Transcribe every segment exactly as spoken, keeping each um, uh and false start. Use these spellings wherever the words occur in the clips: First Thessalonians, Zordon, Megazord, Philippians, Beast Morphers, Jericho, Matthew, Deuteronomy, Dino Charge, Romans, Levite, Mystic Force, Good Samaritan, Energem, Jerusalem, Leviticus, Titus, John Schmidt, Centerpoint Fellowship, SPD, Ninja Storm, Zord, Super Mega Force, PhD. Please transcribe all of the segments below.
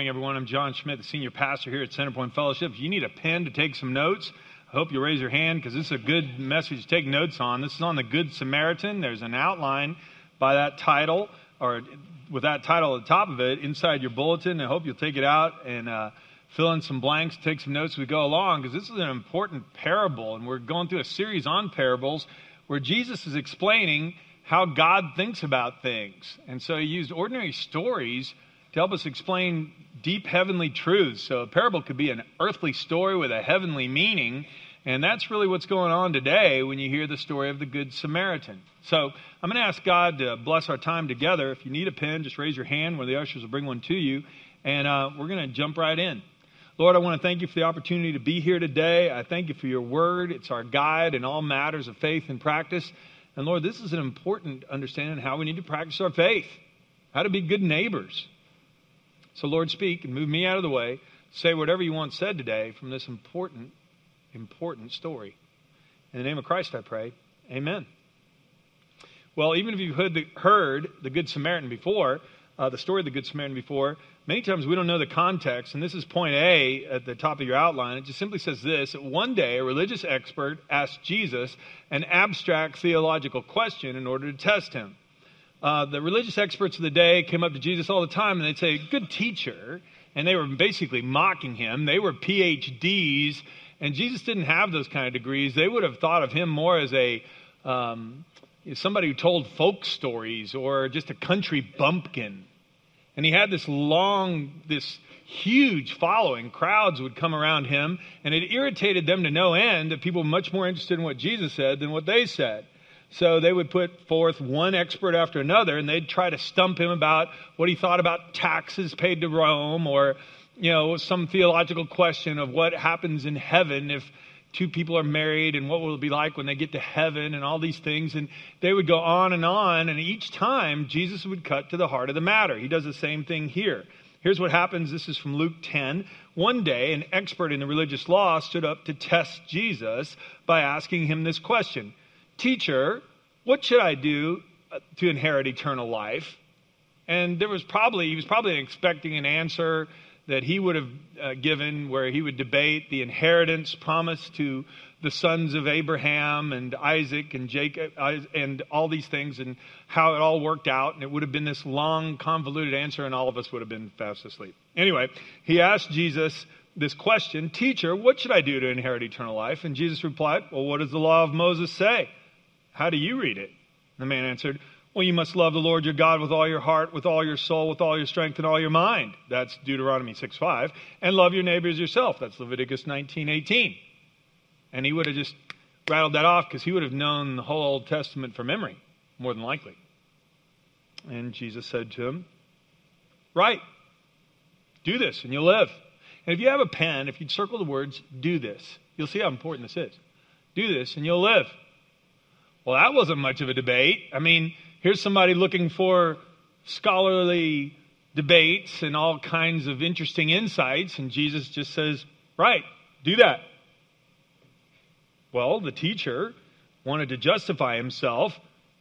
morning, everyone. I'm John Schmidt, the senior pastor here at Centerpoint Fellowship. If you need a pen to take some notes, I hope you raise your hand because this is a good message to take notes on. This is on the Good Samaritan. There's an outline by that title, or with that title at the top of it, inside your bulletin. I hope you'll take it out and uh, fill in some blanks, take some notes as we go along, because this is an important parable, and we're going through a series on parables where Jesus is explaining how God thinks about things. And so he used ordinary stories to help us explain deep heavenly truths. So a parable could be an earthly story with a heavenly meaning. And that's really what's going on today when you hear the story of the Good Samaritan. So I'm going to ask God to bless our time together. If you need a pen, just raise your hand. One of the ushers will bring one to you. And uh, we're going to jump right in. Lord, I want to thank you for the opportunity to be here today. I thank you for your word. It's our guide in all matters of faith and practice. And Lord, this is an important understanding of how we need to practice our faith, how to be good neighbors. So Lord, speak and move me out of the way. Say whatever you want said today from this important, important story. In the name of Christ, I pray. Amen. Well, even if you've heard the, heard the Good Samaritan before, uh, the story of the Good Samaritan before, many times we don't know the context. And this is point A at the top of your outline. It just simply says this: that one day a religious expert asked Jesus an abstract theological question in order to test him. Uh, the religious experts of the day came up to Jesus all the time, and they'd say, "Good teacher," and they were basically mocking him. They were P H Ds, and Jesus didn't have those kind of degrees. They would have thought of him more as a um, somebody who told folk stories or just a country bumpkin. And he had this long, this huge following. Crowds would come around him, and it irritated them to no end that people were much more interested in what Jesus said than what they said. So they would put forth one expert after another, and they'd try to stump him about what he thought about taxes paid to Rome, or, you know, some theological question of what happens in heaven if two people are married and what will it be like when they get to heaven and all these things. And they would go on and on. And each time Jesus would cut to the heart of the matter. He does the same thing here. Here's what happens. This is from Luke ten. One day, an expert in the religious law stood up to test Jesus by asking him this question: "Teacher, what should I do to inherit eternal life?" And there was probably, he was probably expecting an answer that he would have uh, given where he would debate the inheritance promised to the sons of Abraham and Isaac and Jacob and all these things and how it all worked out. And it would have been this long, convoluted answer, and all of us would have been fast asleep. Anyway, he asked Jesus this question: "Teacher, what should I do to inherit eternal life?" And Jesus replied, "Well, what does the law of Moses say? How do you read it?" The man answered, "Well, you must love the Lord your God with all your heart, with all your soul, with all your strength, and all your mind." That's Deuteronomy six five. "And love your neighbor as yourself." That's Leviticus nineteen eighteen. And he would have just rattled that off because he would have known the whole Old Testament from memory, more than likely. And Jesus said to him, "Right, do this and you'll live." And if you have a pen, if you'd circle the words, "do this," you'll see how important this is. Do this and you'll live. Well, that wasn't much of a debate. I mean, here's somebody looking for scholarly debates and all kinds of interesting insights, and Jesus just says, "Right, do that." Well, the teacher wanted to justify himself,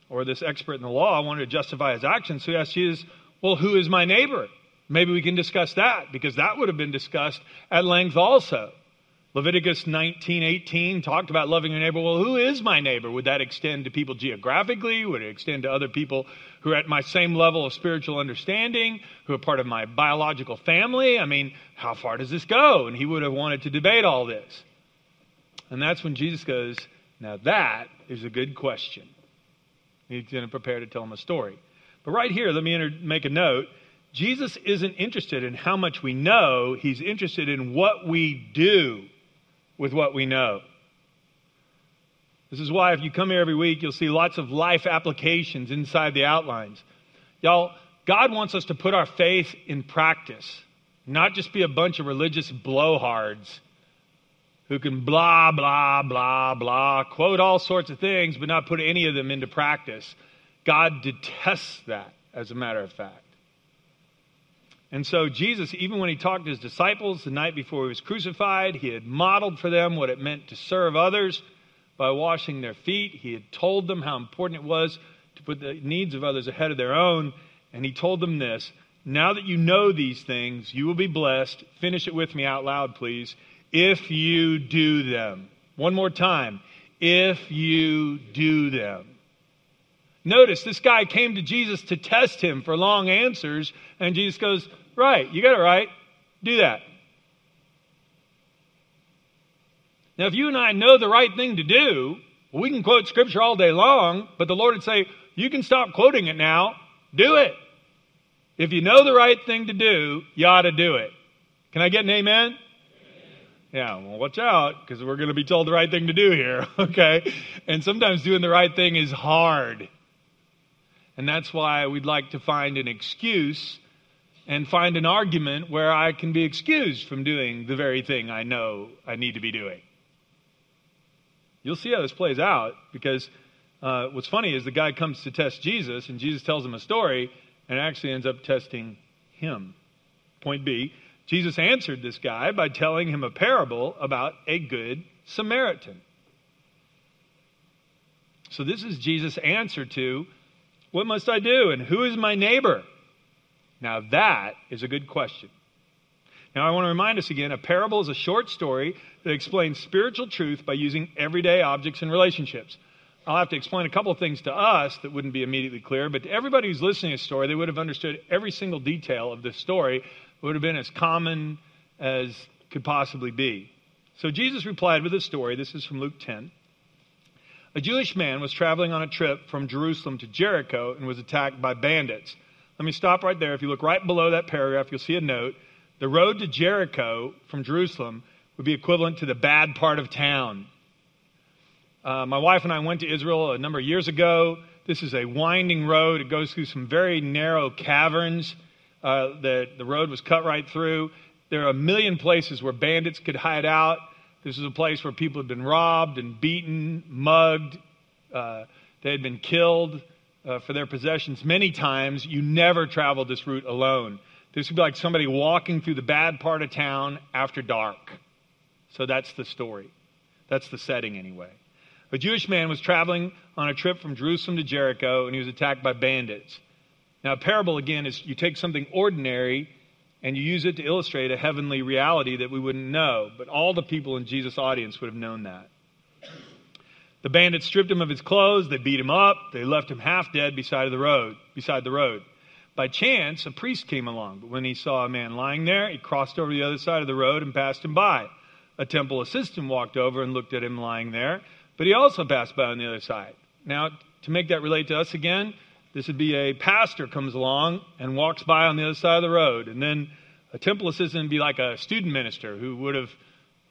or this expert in the law wanted to justify his actions, so he asked Jesus, "Well, who is my neighbor? Maybe we can discuss that," because that would have been discussed at length also. Leviticus nineteen eighteen talked about loving your neighbor. Well, who is my neighbor? Would that extend to people geographically? Would it extend to other people who are at my same level of spiritual understanding, who are part of my biological family? I mean, how far does this go? And he would have wanted to debate all this. And that's when Jesus goes, "Now that is a good question." He's going to prepare to tell him a story. But right here, let me enter, make a note. Jesus isn't interested in how much we know. He's interested in what we do with what we know. This is why if you come here every week, you'll see lots of life applications inside the outlines. Y'all, God wants us to put our faith in practice, not just be a bunch of religious blowhards who can blah, blah, blah, blah, quote all sorts of things, but not put any of them into practice. God detests that, as a matter of fact. And so Jesus, even when he talked to his disciples the night before he was crucified, he had modeled for them what it meant to serve others by washing their feet. He had told them how important it was to put the needs of others ahead of their own. And he told them this: Now that you know these things, you will be blessed. Finish it with me out loud, please. If you do them. One more time. If you do them. Notice this guy came to Jesus to test him for long answers. And Jesus goes, right, you got it right. Do that. Now, if you and I know the right thing to do, we can quote Scripture all day long, but the Lord would say, you can stop quoting it now. Do it. If you know the right thing to do, you ought to do it. Can I get an amen? Amen. Yeah, well, watch out, because we're going to be told the right thing to do here, okay? And sometimes doing the right thing is hard. And that's why we'd like to find an excuse and find an argument where I can be excused from doing the very thing I know I need to be doing. You'll see how this plays out, because uh, what's funny is the guy comes to test Jesus, and Jesus tells him a story, and actually ends up testing him. Point B, Jesus answered this guy by telling him a parable about a good Samaritan. So this is Jesus' answer to, what must I do, and who is my neighbor? Now that is a good question. Now, I want to remind us again, a parable is a short story that explains spiritual truth by using everyday objects and relationships. I'll have to explain a couple of things to us that wouldn't be immediately clear, but to everybody who's listening to this story, they would have understood every single detail of this story. It would have been as common as could possibly be. So Jesus replied with a story. This is from Luke ten. A Jewish man was traveling on a trip from Jerusalem to Jericho and was attacked by bandits. Let me stop right there. If you look right below that paragraph, you'll see a note. The road to Jericho from Jerusalem would be equivalent to the bad part of town. Uh, my wife and I went to Israel a number of years ago. This is a winding road. It goes through some very narrow caverns uh, that the road was cut right through. There are a million places where bandits could hide out. This is a place where people had been robbed and beaten, mugged. Uh, they had been killed uh, for their possessions many times. You never traveled this route alone. This would be like somebody walking through the bad part of town after dark. So that's the story. That's the setting anyway. A Jewish man was traveling on a trip from Jerusalem to Jericho, and he was attacked by bandits. Now, a parable, again, is you take something ordinary and you use it to illustrate a heavenly reality that we wouldn't know. But all the people in Jesus' audience would have known that. The bandits stripped him of his clothes. They beat him up. They left him half dead beside the road. Beside the road. By chance, a priest came along, but when he saw a man lying there, he crossed over to the other side of the road and passed him by. A temple assistant walked over and looked at him lying there, but he also passed by on the other side. Now, to make that relate to us again, this would be a pastor comes along and walks by on the other side of the road, and then a temple assistant would be like a student minister who would have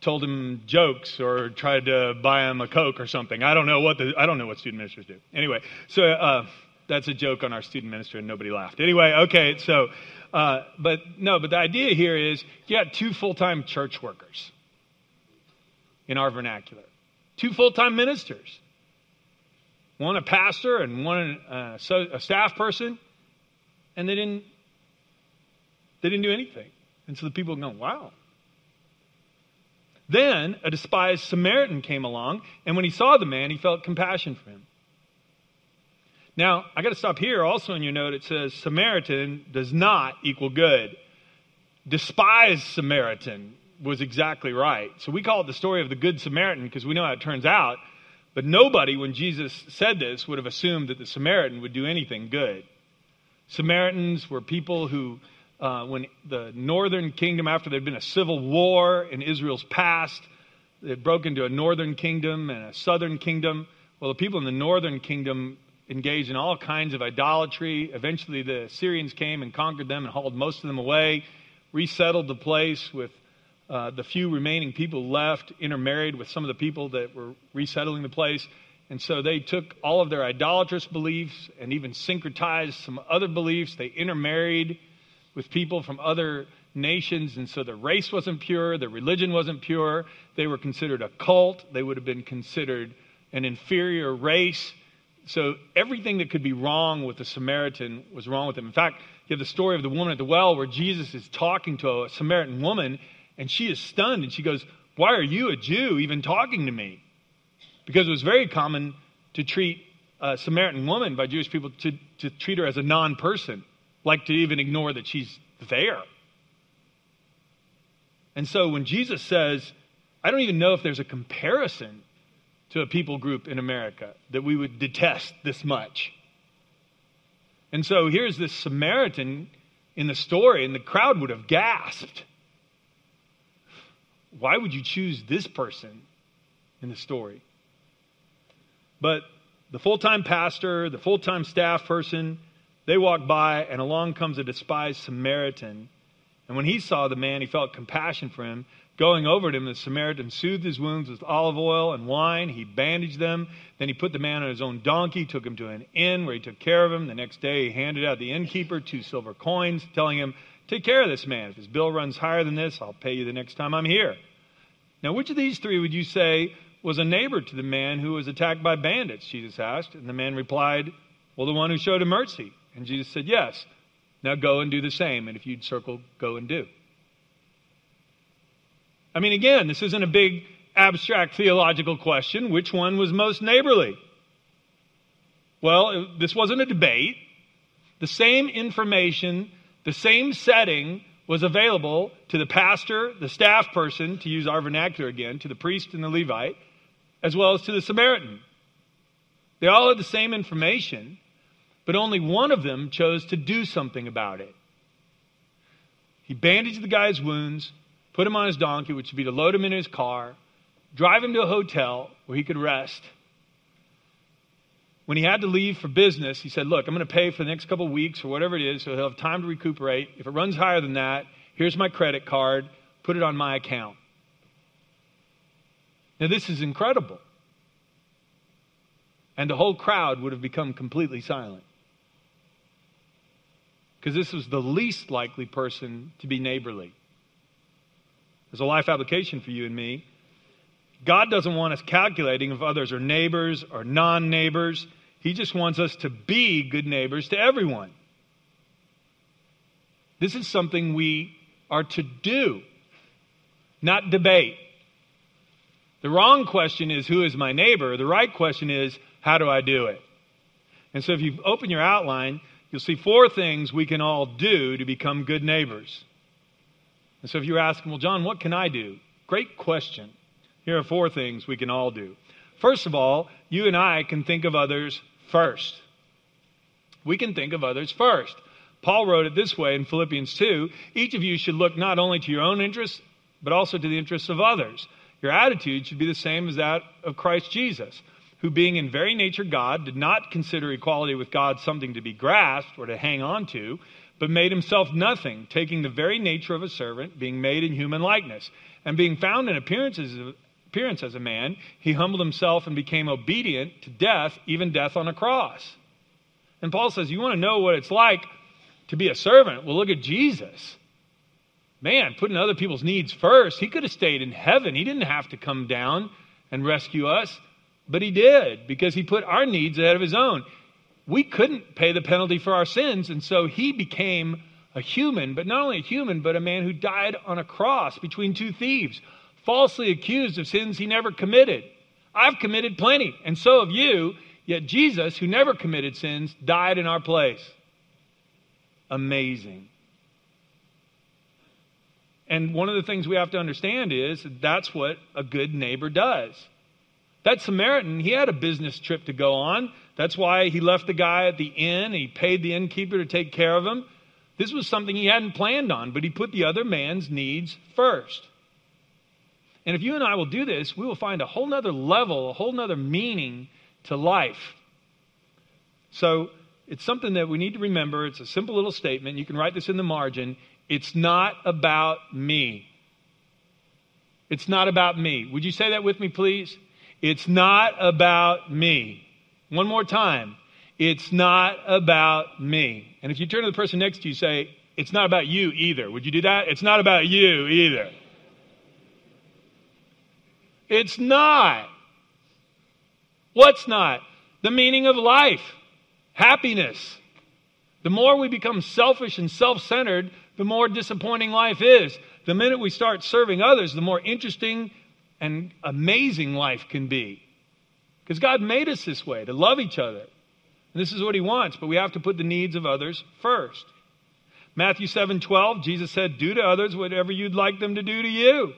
told him jokes or tried to buy him a Coke or something. I don't know what the, I don't know what student ministers do. Anyway, so... Uh, That's a joke on our student minister, and nobody laughed. Anyway, okay, so, uh, but no, but the idea here is you got two full-time church workers in our vernacular. Two full-time ministers. One a pastor and one uh, so, a staff person, and they didn't, they didn't do anything. And so the people go, wow. Then a despised Samaritan came along, and when he saw the man, he felt compassion for him. Now, I got to stop here. Also in your note, it says Samaritan does not equal good. Despised Samaritan was exactly right. So we call it the story of the Good Samaritan because we know how it turns out. But nobody, when Jesus said this, would have assumed that the Samaritan would do anything good. Samaritans were people who, uh, when the northern kingdom, after there'd been a civil war in Israel's past, it broke into a northern kingdom and a southern kingdom. Well, the people in the northern kingdom engaged in all kinds of idolatry. Eventually the Assyrians came and conquered them and hauled most of them away, resettled the place with uh, the few remaining people left, intermarried with some of the people that were resettling the place. And so they took all of their idolatrous beliefs and even syncretized some other beliefs. They intermarried with people from other nations, and so their race wasn't pure, their religion wasn't pure. They were considered a cult. They would have been considered an inferior race. So everything that could be wrong with the Samaritan was wrong with him. In fact, you have the story of the woman at the well where Jesus is talking to a Samaritan woman, and she is stunned, and she goes, why are you, a Jew, even talking to me? Because it was very common to treat a Samaritan woman by Jewish people to, to treat her as a non-person, like to even ignore that she's there. And so when Jesus says, I don't even know if there's a comparison to a people group in America that we would detest this much. And so here's this Samaritan in the story, and the crowd would have gasped. Why would you choose this person in the story? But the full-time pastor, the full-time staff person, they walk by, and along comes a despised Samaritan. And when he saw the man, he felt compassion for him. Going over to him, the Samaritan soothed his wounds with olive oil and wine. He bandaged them. Then he put the man on his own donkey, took him to an inn where he took care of him. The next day he handed out the innkeeper two silver coins, telling him, take care of this man. If his bill runs higher than this, I'll pay you the next time I'm here. Now, which of these three would you say was a neighbor to the man who was attacked by bandits? Jesus asked. And the man replied, well, the one who showed him mercy. And Jesus said, yes. Now go and do the same. And if you'd circle, go and do. I mean, again, this isn't a big abstract theological question. Which one was most neighborly? Well, this wasn't a debate. The same information, the same setting was available to the pastor, the staff person, to use our vernacular again, to the priest and the Levite, as well as to the Samaritan. They all had the same information, but only one of them chose to do something about it. He bandaged the guy's wounds, put him on his donkey, which would be to load him in his car, drive him to a hotel where he could rest. When he had to leave for business, he said, look, I'm going to pay for the next couple of weeks or whatever it is, so he'll have time to recuperate. If it runs higher than that, here's my credit card. Put it on my account. Now, this is incredible. And the whole crowd would have become completely silent. Because this was the least likely person to be neighborly. There's a life application for you and me. God doesn't want us calculating if others are neighbors or non-neighbors. He just wants us to be good neighbors to everyone. This is something we are to do, not debate. The wrong question is, who is my neighbor? The right question is, how do I do it? And so if you open your outline, you'll see four things we can all do to become good neighbors. And so if you're asking, well, John, what can I do? Great question. Here are four things we can all do. First of all, you and I can think of others first. We can think of others first. Paul wrote it this way in Philippians two. Each of you should look not only to your own interests, but also to the interests of others. Your attitude should be the same as that of Christ Jesus, who being in very nature God, did not consider equality with God something to be grasped or to hang on to, but made himself nothing, taking the very nature of a servant, being made in human likeness. And being found in appearances, appearance as a man, he humbled himself and became obedient to death, even death on a cross. And Paul says, you want to know what it's like to be a servant? Well, look at Jesus. Man, putting other people's needs first. He could have stayed in heaven. He didn't have to come down and rescue us, but he did because he put our needs ahead of his own. We couldn't pay the penalty for our sins, and so he became a human, but not only a human, but a man who died on a cross between two thieves, falsely accused of sins he never committed. I've committed plenty, and so have you, yet Jesus, who never committed sins, died in our place. Amazing. And one of the things we have to understand is that that's what a good neighbor does. That Samaritan, he had a business trip to go on. That's why he left the guy at the inn. He paid the innkeeper to take care of him. This was something he hadn't planned on, but he put the other man's needs first. And if you and I will do this, we will find a whole nother level, a whole nother meaning to life. So it's something that we need to remember. It's a simple little statement. You can write this in the margin. It's not about me. It's not about me. Would you say that with me, please? It's not about me. One more time. It's not about me. And if you turn to the person next to you, say, it's not about you either. Would you do that? It's not about you either. It's not. What's not? The meaning of life. Happiness. The more we become selfish and self-centered, the more disappointing life is. The minute we start serving others, the more interesting and amazing life can be. Because God made us this way, to love each other. And this is what he wants, but we have to put the needs of others first. Matthew seven twelve, Jesus said, do to others whatever you'd like them to do to you.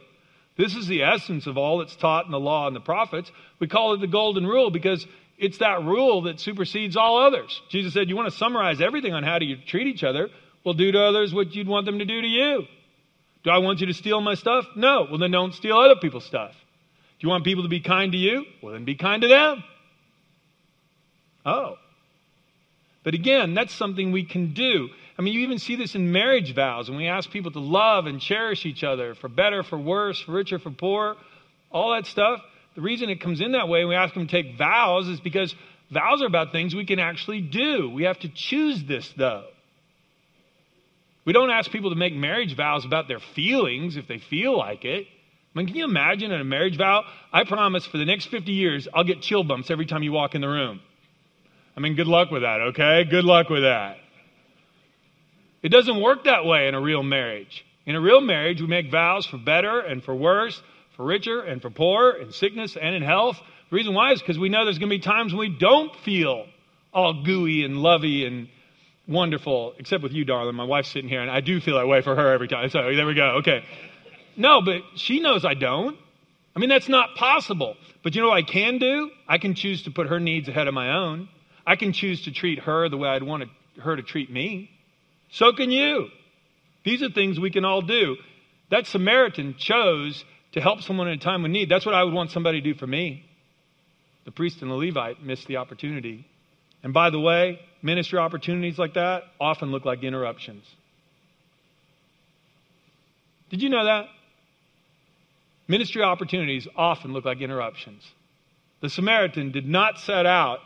This is the essence of all that's taught in the law and the prophets. We call it the golden rule because it's that rule that supersedes all others. Jesus said, you want to summarize everything on how do you treat each other? Well, do to others what you'd want them to do to you. Do I want you to steal my stuff? No. Well, then don't steal other people's stuff. Do you want people to be kind to you? Well, then be kind to them. Oh. But again, that's something we can do. I mean, you even see this in marriage vows. When we ask people to love and cherish each other, for better, for worse, for richer, for poorer, all that stuff. The reason it comes in that way, and we ask them to take vows, is because vows are about things we can actually do. We have to choose this, though. We don't ask people to make marriage vows about their feelings if they feel like it. I mean, can you imagine in a marriage vow? I promise for the next fifty years, I'll get chill bumps every time you walk in the room. I mean, good luck with that, okay? Good luck with that. It doesn't work that way in a real marriage. In a real marriage, we make vows for better and for worse, for richer and for poorer, in sickness and in health. The reason why is because we know there's going to be times when we don't feel all gooey and lovey and wonderful, except with you, darling. My wife's sitting here, and I do feel that way for her every time. So there we go. Okay. No, but she knows I don't. I mean, that's not possible. But you know what I can do? I can choose to put her needs ahead of my own. I can choose to treat her the way I'd want her to treat me. So can you. These are things we can all do. That Samaritan chose to help someone in a time of need. That's what I would want somebody to do for me. The priest and the Levite missed the opportunity. And by the way, ministry opportunities like that often look like interruptions. Did you know that? Ministry opportunities often look like interruptions. The Samaritan did not set out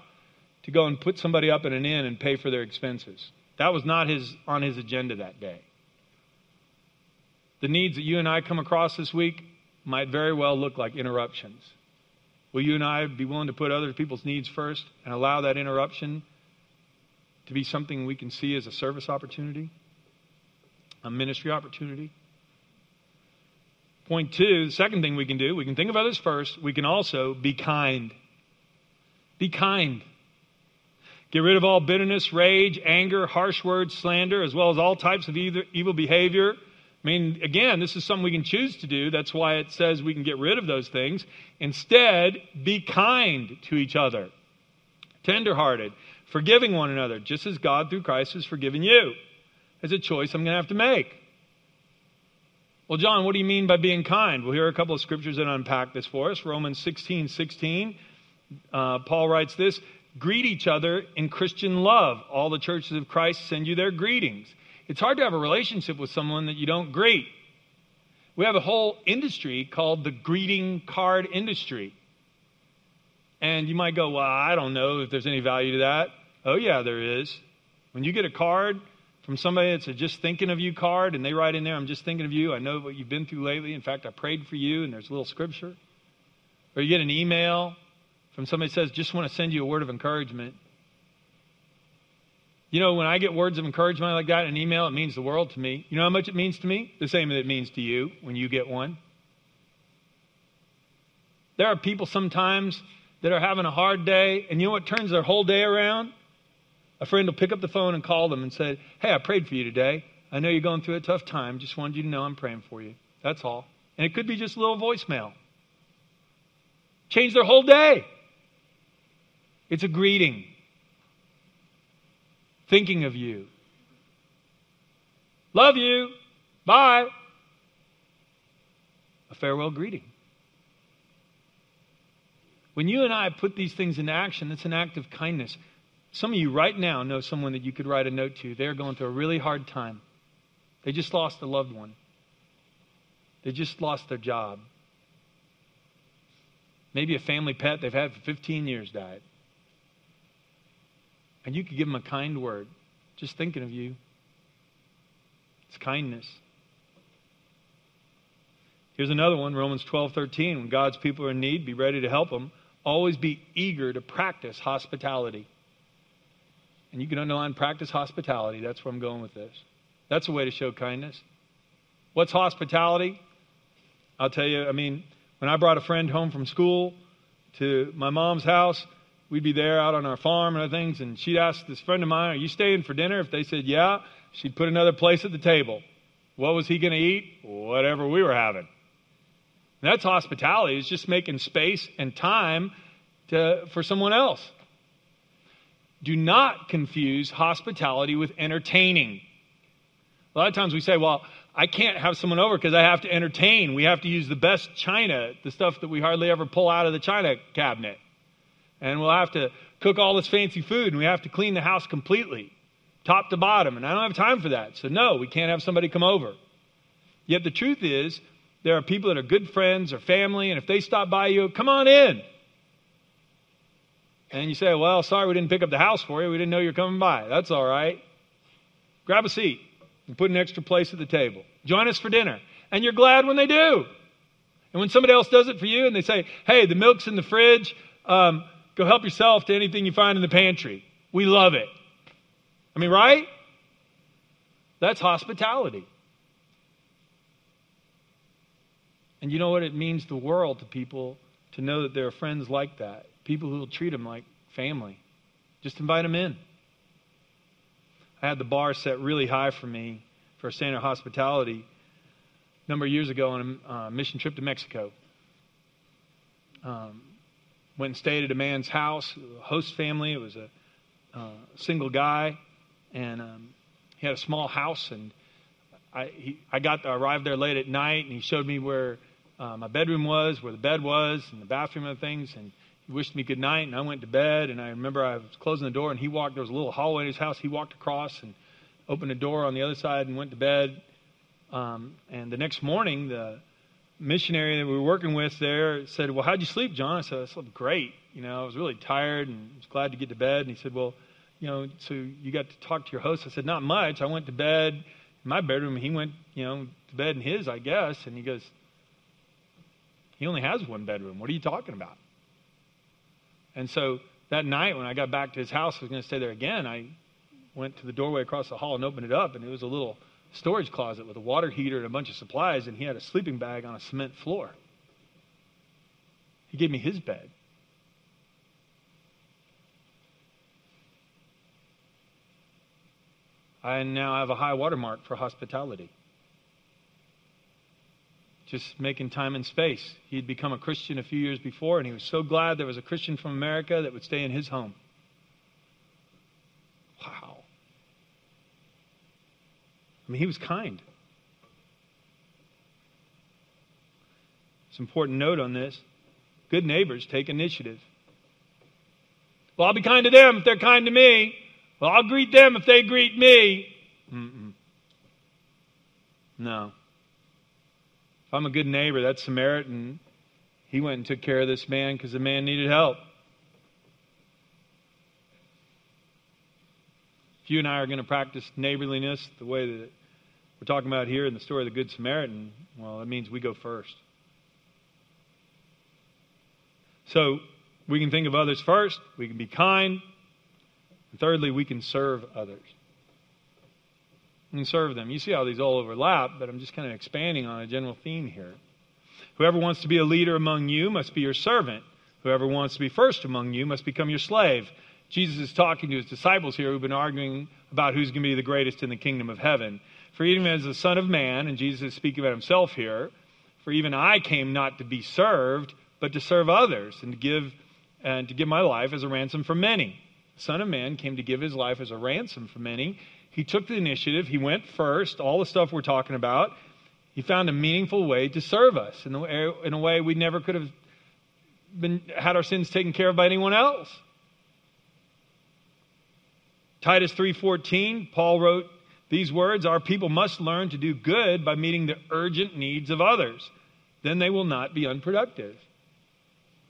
to go and put somebody up in an inn and pay for their expenses. That was not his on his agenda that day. The needs that you and I come across this week might very well look like interruptions. Will you and I be willing to put other people's needs first and allow that interruption to be something we can see as a service opportunity, a ministry opportunity? Point two, the second thing we can do, we can think of others first. We can also be kind. Be kind. Get rid of all bitterness, rage, anger, harsh words, slander, as well as all types of either evil behavior. I mean, again, this is something we can choose to do. That's why it says we can get rid of those things. Instead, be kind to each other, tenderhearted, forgiving one another, just as God through Christ has forgiven you. It's a choice I'm going to have to make. Well, John, what do you mean by being kind? Well, here are a couple of scriptures that unpack this for us. Romans sixteen sixteen, uh, Paul writes this, greet each other in Christian love. All the churches of Christ send you their greetings. It's hard to have a relationship with someone that you don't greet. We have a whole industry called the greeting card industry. And you might go, well, I don't know if there's any value to that. Oh, yeah, there is. When you get a card from somebody that's a just thinking of you card, and they write in there, I'm just thinking of you. I know what you've been through lately. In fact, I prayed for you, and there's a little scripture. Or you get an email from somebody that says, just want to send you a word of encouragement. You know, when I get words of encouragement like that in an email, it means the world to me. You know how much it means to me? The same that it means to you when you get one. There are people sometimes that are having a hard day, and you know what turns their whole day around? A friend will pick up the phone and call them and say, hey, I prayed for you today. I know you're going through a tough time. Just wanted you to know I'm praying for you. That's all. And it could be just a little voicemail. Change their whole day. It's a greeting. Thinking of you. Love you. Bye. A farewell greeting. When you and I put these things into action, it's an act of kindness. Some of you right now know someone that you could write a note to. They're going through a really hard time. They just lost a loved one. They just lost their job. Maybe a family pet they've had for fifteen years died. And you could give them a kind word. Just thinking of you. It's kindness. Here's another one, Romans twelve thirteen. When God's people are in need, be ready to help them. Always be eager to practice hospitality. And you can underline practice hospitality. That's where I'm going with this. That's a way to show kindness. What's hospitality? I'll tell you, I mean, when I brought a friend home from school to my mom's house, we'd be there out on our farm and other things, and she'd ask this friend of mine, are you staying for dinner? If they said, yeah, She'd put another place at the table. What was he going to eat? Whatever we were having. And that's hospitality. It's just making space and time to, for someone else. Do not confuse hospitality with entertaining. A lot of times we say, well, I can't have someone over because I have to entertain. We have to use the best china, the stuff that we hardly ever pull out of the china cabinet. And we'll have to cook all this fancy food, and we have to clean the house completely, top to bottom. And I don't have time for that. So no, we can't have somebody come over. Yet the truth is, there are people that are good friends or family, and if they stop by you, come on in. And you say, well, sorry we didn't pick up the house for you. We didn't know you were coming by. That's all right. Grab a seat and put an extra place at the table. Join us for dinner. And you're glad when they do. And when somebody else does it for you and they say, hey, the milk's in the fridge. Um, go help yourself to anything you find in the pantry. We love it. I mean, right? That's hospitality. And you know what? It means the world to people to know that there are friends like that. People who will treat them like family. Just invite them in. I had the bar set really high for me for standard hospitality a number of years ago on a uh, mission trip to Mexico. Um, went and stayed at a man's house, a host family. It was a uh, single guy, and um, he had a small house. And I he, I got I arrived there late at night, and he showed me where uh, my bedroom was, where the bed was, and the bathroom and things, and he wished me good night, and I went to bed, and I remember I was closing the door, and he walked, there was a little hallway in his house, he walked across and opened the door on the other side and went to bed. Um, and the next morning, the missionary that we were working with there said, well, how'd you sleep, John? I said, I slept great. You know, I was really tired and was glad to get to bed. And he said, well, you know, so you got to talk to your host? I said, not much. I went to bed in my bedroom, and he went, you know, to bed in his, I guess. And he goes, he only has one bedroom. What are you talking about? And so that night when I got back to his house, I was going to stay there again. I went to the doorway across the hall and opened it up, and it was a little storage closet with a water heater and a bunch of supplies, and he had a sleeping bag on a cement floor. He gave me his bed. I now have a high watermark for hospitality. Just making time and space. He'd become a Christian a few years before, and he was so glad there was a Christian from America that would stay in his home. Wow. I mean, he was kind. It's an important note on this. Good neighbors take initiative. Well, I'll be kind to them if they're kind to me. Well, I'll greet them if they greet me. Mm-mm. No. If I'm a good neighbor, that Samaritan, he went and took care of this man because the man needed help. If you and I are going to practice neighborliness the way that we're talking about here in the story of the Good Samaritan, well, that means we go first. So we can think of others first, we can be kind, and thirdly, we can serve others. And serve them. You see how these all overlap, but I'm just kind of expanding on a general theme here. Whoever wants to be a leader among you must be your servant. Whoever wants to be first among you must become your slave. Jesus is talking to his disciples here who've been arguing about who's going to be the greatest in the kingdom of heaven. For even as the Son of Man, and Jesus is speaking about himself here, for even I came not to be served, but to serve others and to give and to give my life as a ransom for many. The Son of Man came to give his life as a ransom for many. He took the initiative. He went first. All the stuff we're talking about. He found a meaningful way to serve us in a way we never could have been had our sins taken care of by anyone else. Titus three fourteen, Paul wrote these words, our people must learn to do good by meeting the urgent needs of others. Then they will not be unproductive.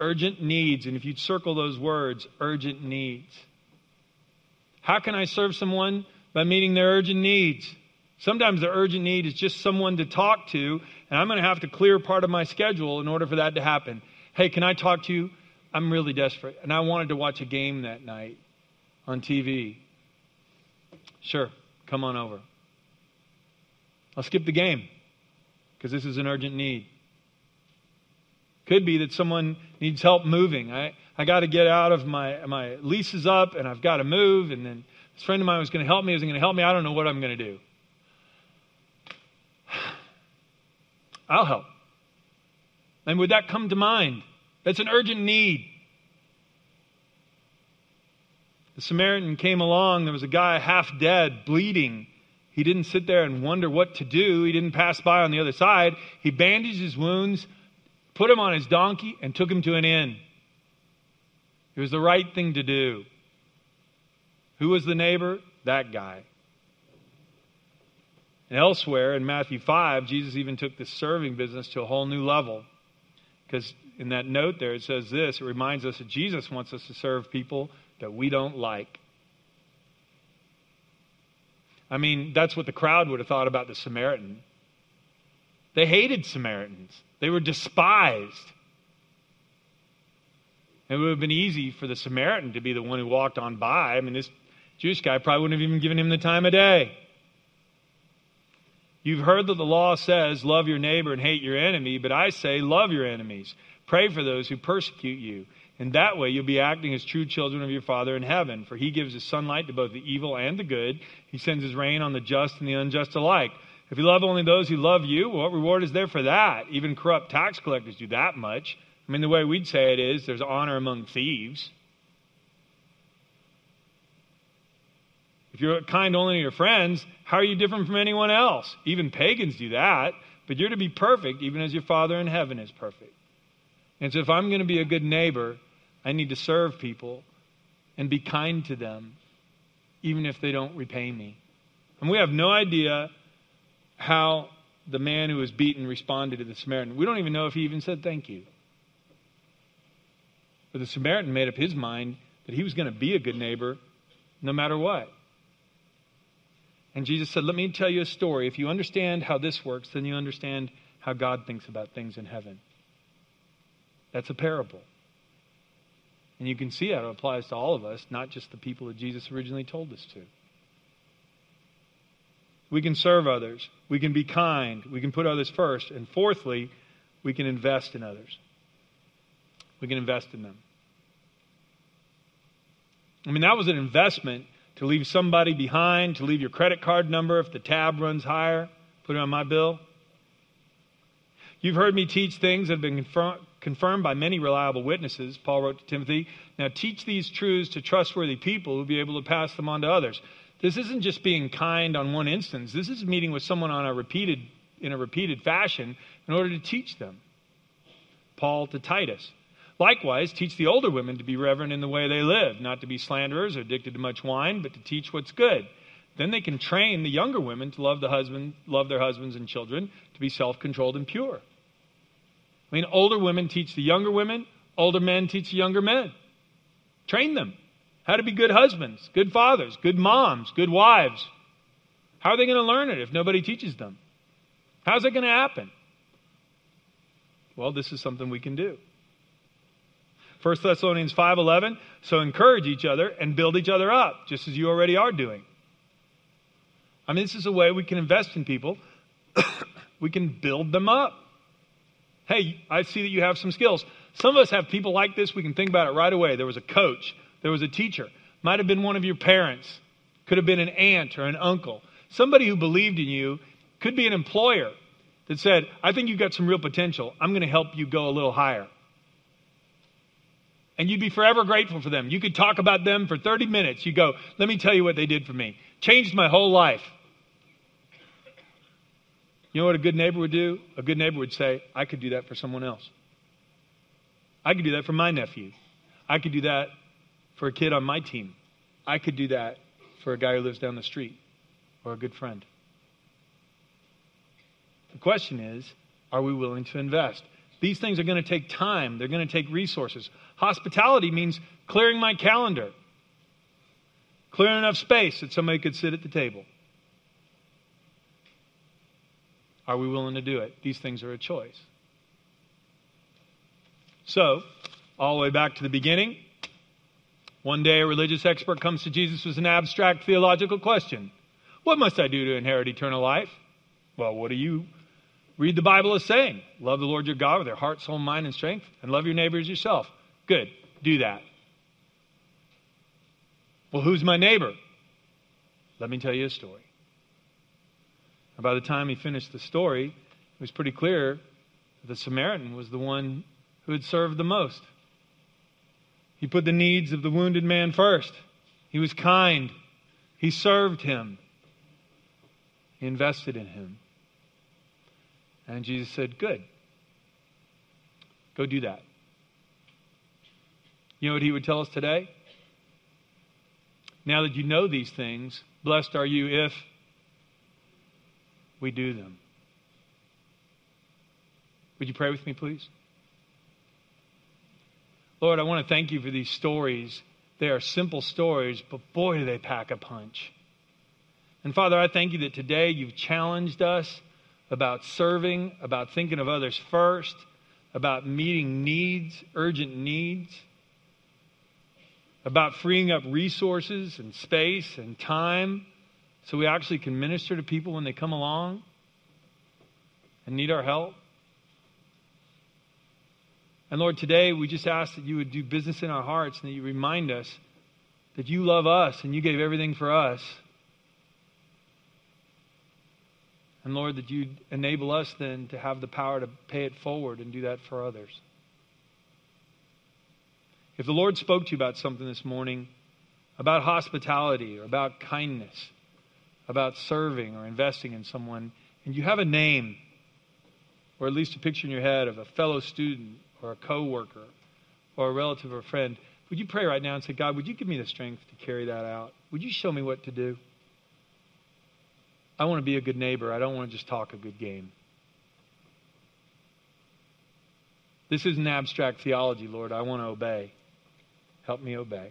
Urgent needs. And if you'd circle those words, urgent needs. How can I serve someone? By meeting their urgent needs. Sometimes the urgent need is just someone to talk to, and I'm going to have to clear part of my schedule in order for that to happen. Hey, can I talk to you? I'm really desperate, and I wanted to watch a game that night on T V. Sure, come on over. I'll skip the game because this is an urgent need. Could be that someone needs help moving. I, I got to get out of my, my lease is up, and I've got to move, and then This friend of mine was going to help me. He wasn't going to help me. I don't know what I'm going to do. I'll help. And would that come to mind? That's an urgent need. The Samaritan came along. There was a guy half dead, bleeding. He didn't sit there and wonder what to do. He didn't pass by on the other side. He bandaged his wounds, put him on his donkey, and took him to an inn. It was the right thing to do. Who was the neighbor? That guy. And elsewhere in Matthew five, Jesus even took this serving business to a whole new level. Because in that note there, it says this. It reminds us that Jesus wants us to serve people that we don't like. I mean, that's what the crowd would have thought about the Samaritan. They hated Samaritans. They were despised. It would have been easy for the Samaritan to be the one who walked on by. I mean, this Jewish guy probably wouldn't have even given him the time of day. You've heard that the law says, love your neighbor and hate your enemy, but I say, love your enemies. Pray for those who persecute you. And that way you'll be acting as true children of your Father in heaven. For he gives his sunlight to both the evil and the good. He sends his rain on the just and the unjust alike. If you love only those who love you, what reward is there for that? Even corrupt tax collectors do that much. I mean, the way we'd say it is, there's honor among thieves. If you're kind only to your friends, how are you different from anyone else? Even pagans do that. But you're to be perfect, even as your Father in heaven is perfect. And so if I'm going to be a good neighbor, I need to serve people and be kind to them, even if they don't repay me. And we have no idea how the man who was beaten responded to the Samaritan. We don't even know if he even said thank you. But the Samaritan made up his mind that he was going to be a good neighbor no matter what. And Jesus said, let me tell you a story. If you understand how this works, then you understand how God thinks about things in heaven. That's a parable. And you can see how it applies to all of us, not just the people that Jesus originally told us to. We can serve others. We can be kind. We can put others first. And fourthly, we can invest in others. We can invest in them. I mean, that was an investment to leave somebody behind, to leave your credit card number if the tab runs higher. Put it on my bill. You've heard me teach things that have been confirm- confirmed by many reliable witnesses, Paul wrote to Timothy. Now teach these truths to trustworthy people who will be able to pass them on to others. This isn't just being kind on one instance. This is meeting with someone on a repeated, in a repeated fashion in order to teach them. Paul to Titus. Likewise, teach the older women to be reverent in the way they live, not to be slanderers or addicted to much wine, but to teach what's good. Then they can train the younger women to love the husband, love their husbands and children, to be self-controlled and pure. I mean, older women teach the younger women, older men teach the younger men. Train them how to be good husbands, good fathers, good moms, good wives. How are they going to learn it if nobody teaches them? How's that going to happen? Well, this is something we can do. First Thessalonians five eleven, so encourage each other and build each other up, just as you already are doing. I mean, this is a way we can invest in people. We can build them up. Hey, I see that you have some skills. Some of us have people like this. We can think about it right away. There was a coach. There was a teacher. Might have been one of your parents. Could have been an aunt or an uncle. Somebody who believed in you. Could be an employer that said, I think you've got some real potential. I'm going to help you go a little higher. And you'd be forever grateful for them. You could talk about them for thirty minutes. You go, let me tell you what they did for me. Changed my whole life. You know what a good neighbor would do? A good neighbor would say, I could do that for someone else. I could do that for my nephew. I could do that for a kid on my team. I could do that for a guy who lives down the street or a good friend. The question is, are we willing to invest? These things are going to take time. They're going to take resources. Hospitality means clearing my calendar. Clearing enough space that somebody could sit at the table. Are we willing to do it? These things are a choice. So, all the way back to the beginning, one day a religious expert comes to Jesus with an abstract theological question. What must I do to inherit eternal life? Well, what do you read the Bible as saying? Love the Lord your God with your heart, soul, mind, and strength, and love your neighbor as yourself. Good, do that. Well, who's my neighbor? Let me tell you a story. And by the time he finished the story, it was pretty clear that the Samaritan was the one who had served the most. He put the needs of the wounded man first. He was kind. He served him. He invested in him. And Jesus said, good. Go do that. You know what he would tell us today? Now that you know these things, blessed are you if we do them. Would you pray with me, please? Lord, I want to thank you for these stories. They are simple stories, but boy, do they pack a punch. And Father, I thank you that today you've challenged us about serving, about thinking of others first, about meeting needs, urgent needs, about freeing up resources and space and time so we actually can minister to people when they come along and need our help. And Lord, today we just ask that you would do business in our hearts and that you remind us that you love us and you gave everything for us. And Lord, that you'd enable us then to have the power to pay it forward and do that for others. If the Lord spoke to you about something this morning, about hospitality or about kindness, about serving or investing in someone, and you have a name or at least a picture in your head of a fellow student or a coworker or a relative or a friend, would you pray right now and say, God, would you give me the strength to carry that out? Would you show me what to do? I want to be a good neighbor. I don't want to just talk a good game. This isn't abstract theology, Lord. I want to obey. Help me obey.